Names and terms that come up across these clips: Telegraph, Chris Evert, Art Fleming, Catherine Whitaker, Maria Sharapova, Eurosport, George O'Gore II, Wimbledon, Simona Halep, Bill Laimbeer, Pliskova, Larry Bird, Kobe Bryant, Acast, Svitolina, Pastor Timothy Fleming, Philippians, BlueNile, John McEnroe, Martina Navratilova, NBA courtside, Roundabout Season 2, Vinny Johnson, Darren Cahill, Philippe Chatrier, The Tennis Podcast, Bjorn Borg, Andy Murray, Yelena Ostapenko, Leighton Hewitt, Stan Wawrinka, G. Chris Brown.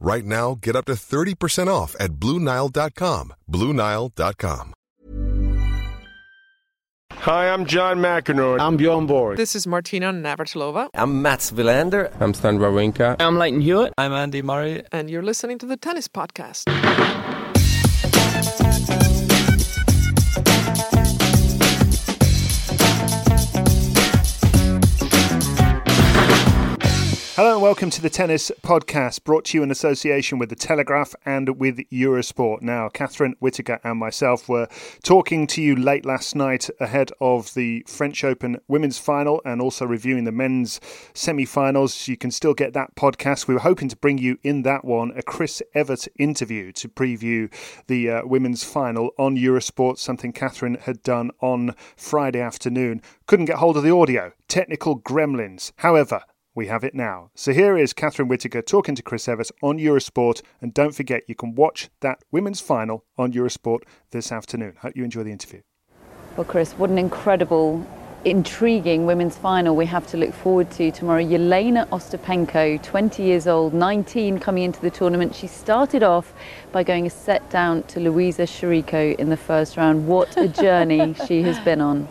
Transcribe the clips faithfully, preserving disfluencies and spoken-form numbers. Right now, get up to thirty percent off at blue nile dot com. blue nile dot com. Hi, I'm John McEnroe. I'm Bjorn Borg. This is Martina Navratilova. I'm Mats Wilander. I'm Stan Wawrinka. I'm Leighton Hewitt. I'm Andy Murray. And you're listening to The Tennis Podcast. Hello and welcome to the Tennis Podcast, brought to you in association with the Telegraph and with Eurosport. Now, Catherine Whitaker and myself were talking to you late last night ahead of the French Open women's final and also reviewing the men's semi-finals. You can still get that podcast. We were hoping to bring you in that one a Chris Evert interview to preview the uh, women's final on Eurosport, something Catherine had done on Friday afternoon. Couldn't get hold of the audio. Technical gremlins. However, we have it now. So here is Catherine Whitaker talking to Chris Evert on Eurosport. And don't forget, you can watch that women's final on Eurosport this afternoon. Hope you enjoy the interview. Well, Chris, what an incredible, intriguing women's final we have to look forward to tomorrow. Yelena Ostapenko, twenty years old, nineteen, coming into the tournament. She started off by going a set down to Louisa Shiriko in the first round. What a journey she has been on.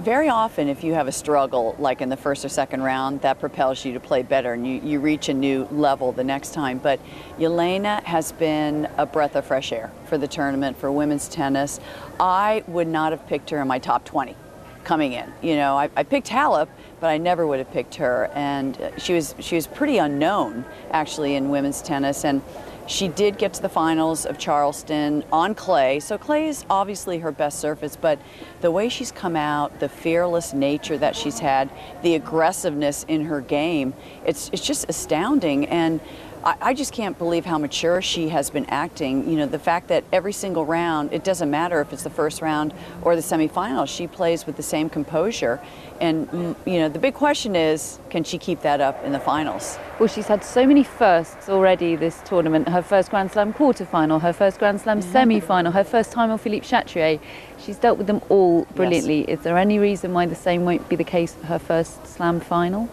Very often, if you have a struggle, like in the first or second round, that propels you to play better and you, you reach a new level the next time. But Yelena has been a breath of fresh air for the tournament, for women's tennis. I would not have picked her in my top twenty coming in. You know, I, I picked Halep, but I never would have picked her. And she was she was pretty unknown, actually, in women's tennis. And she did get to the finals of Charleston on clay. So clay is obviously her best surface, but the way she's come out, the fearless nature that she's had, the aggressiveness in her game, it's it's just astounding. And I, I just can't believe how mature she has been acting. You know, the fact that every single round, it doesn't matter if it's the first round or the semifinals, she plays with the same composure. And, you know, the big question is, can she keep that up in the finals? Well, she's had so many firsts already this tournament. Her first Grand Slam quarterfinal, her first Grand Slam mm-hmm. semi-final, her first time on Philippe Chatrier. She's dealt with them all brilliantly. Yes. Is there any reason why the same won't be the case for her first Slam final?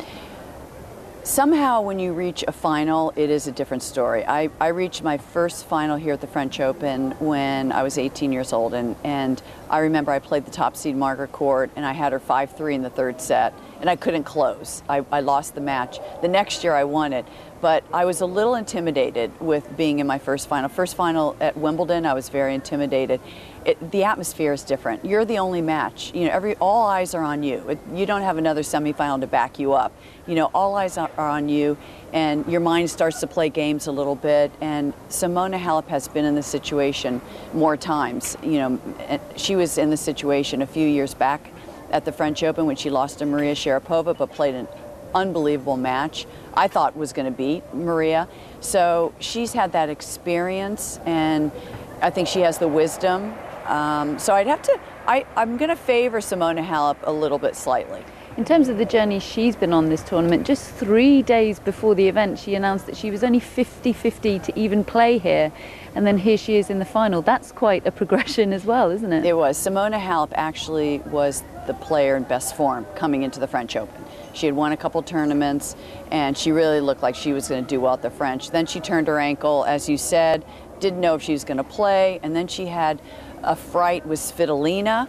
Somehow when you reach a final, it is a different story. I, I reached my first final here at the French Open when I was eighteen years old, and, and I remember I played the top seed Margaret Court, and I had her five three in the third set, and I couldn't close. I, I lost the match. The next year I won it, but I was a little intimidated with being in my first final. First final at Wimbledon, I was very intimidated. It, the atmosphere is different. You're the only match. You know, every all eyes are on you. It, you don't have another semifinal to back you up. You know, all eyes are on you, and your mind starts to play games a little bit. And Simona Halep has been in this situation more times. You know, she was in this situation a few years back at the French Open when she lost to Maria Sharapova, but played an unbelievable match. I thought was going to beat Maria. So she's had that experience, and I think she has the wisdom. Um, so I'd have to, I, I'm going to favor Simona Halep a little bit slightly. In terms of the journey she's been on this tournament, just three days before the event, she announced that she was only fifty-fifty to even play here. And then here she is in the final. That's quite a progression as well, isn't it? It was. Simona Halep actually was the player in best form coming into the French Open. She had won a couple tournaments, and she really looked like she was going to do well at the French. Then she turned her ankle, as you said, didn't know if she was going to play, and then she had a fright with Svitolina.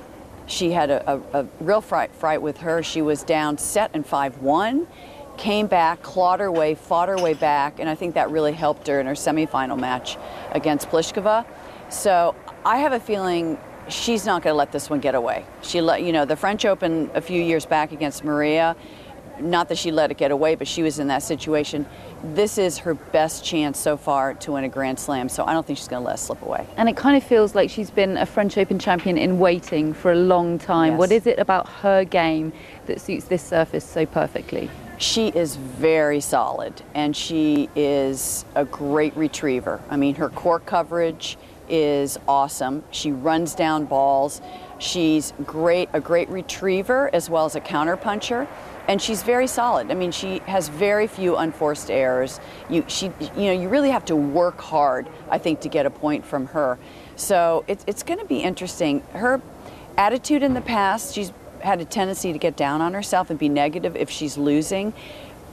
She had a, a, a real fright, fright with her. She was down set in five one, came back, clawed her way, fought her way back, and I think that really helped her in her semifinal match against Pliskova. So I have a feeling she's not going to let this one get away. She let, you know, the French Open a few years back against Maria, not that she let it get away, but she was in that situation. This is her best chance so far to win a Grand Slam, so I don't think she's going to let it slip away. And it kind of feels like she's been a French Open champion in waiting for a long time. Yes. What is it about her game that suits this surface so perfectly? She is very solid, and she is a great retriever. I mean, her court coverage is awesome. She runs down balls. She's great, a great retriever as well as a counterpuncher. And she's very solid. I mean, she has very few unforced errors. You, she, you know, you really have to work hard, I think, to get a point from her. So it's it's going to be interesting. Her attitude in the past, she's had a tendency to get down on herself and be negative if she's losing.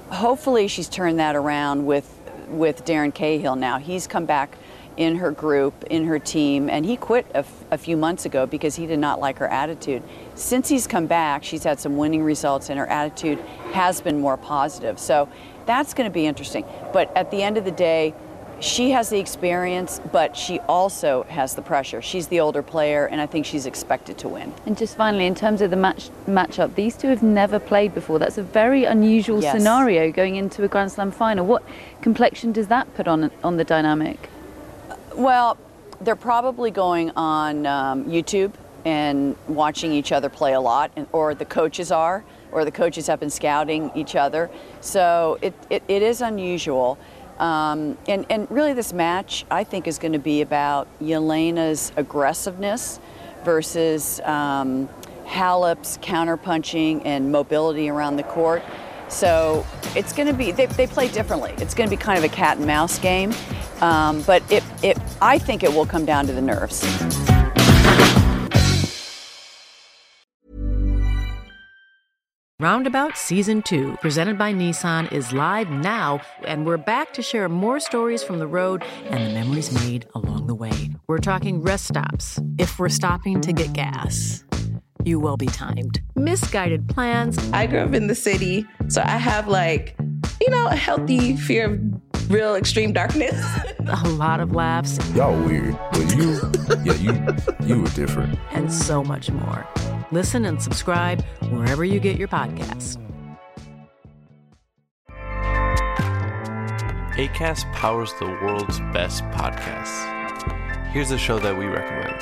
Hopefully, she's turned that around with with Darren Cahill now. He's come back in her group, in her team, and he quit a, f- a few months ago because he did not like her attitude. Since he's come back, she's had some winning results, and her attitude has been more positive. So that's going to be interesting. But at the end of the day, she has the experience, but she also has the pressure. She's the older player, and I think she's expected to win. And just finally, in terms of the match matchup, these two have never played before. That's a very unusual yes. scenario going into a Grand Slam final. What complexion does that put on on the dynamic? Well, they're probably going on um, YouTube and watching each other play a lot, and, or the coaches are, or the coaches have been scouting each other. So it, it, it is unusual. Um, and, and really this match, I think, is going to be about Yelena's aggressiveness versus um, Halep's counterpunching and mobility around the court. So it's going to be, they, they play differently. It's going to be kind of a cat and mouse game. Um, but it, it, I think it will come down to the nerves. Roundabout Season two, presented by Nissan, is live now, and we're back to share more stories from the road and the memories made along the way. We're talking rest stops. If we're stopping to get gas, you will be timed. Misguided plans. I grew up in the city, so I have, like, you know, a healthy fear of real extreme darkness. A lot of laughs. Y'all weird, but you, yeah, you, you were different. And so much more. Listen and subscribe wherever you get your podcasts. Acast powers the world's best podcasts. Here's a show that we recommend.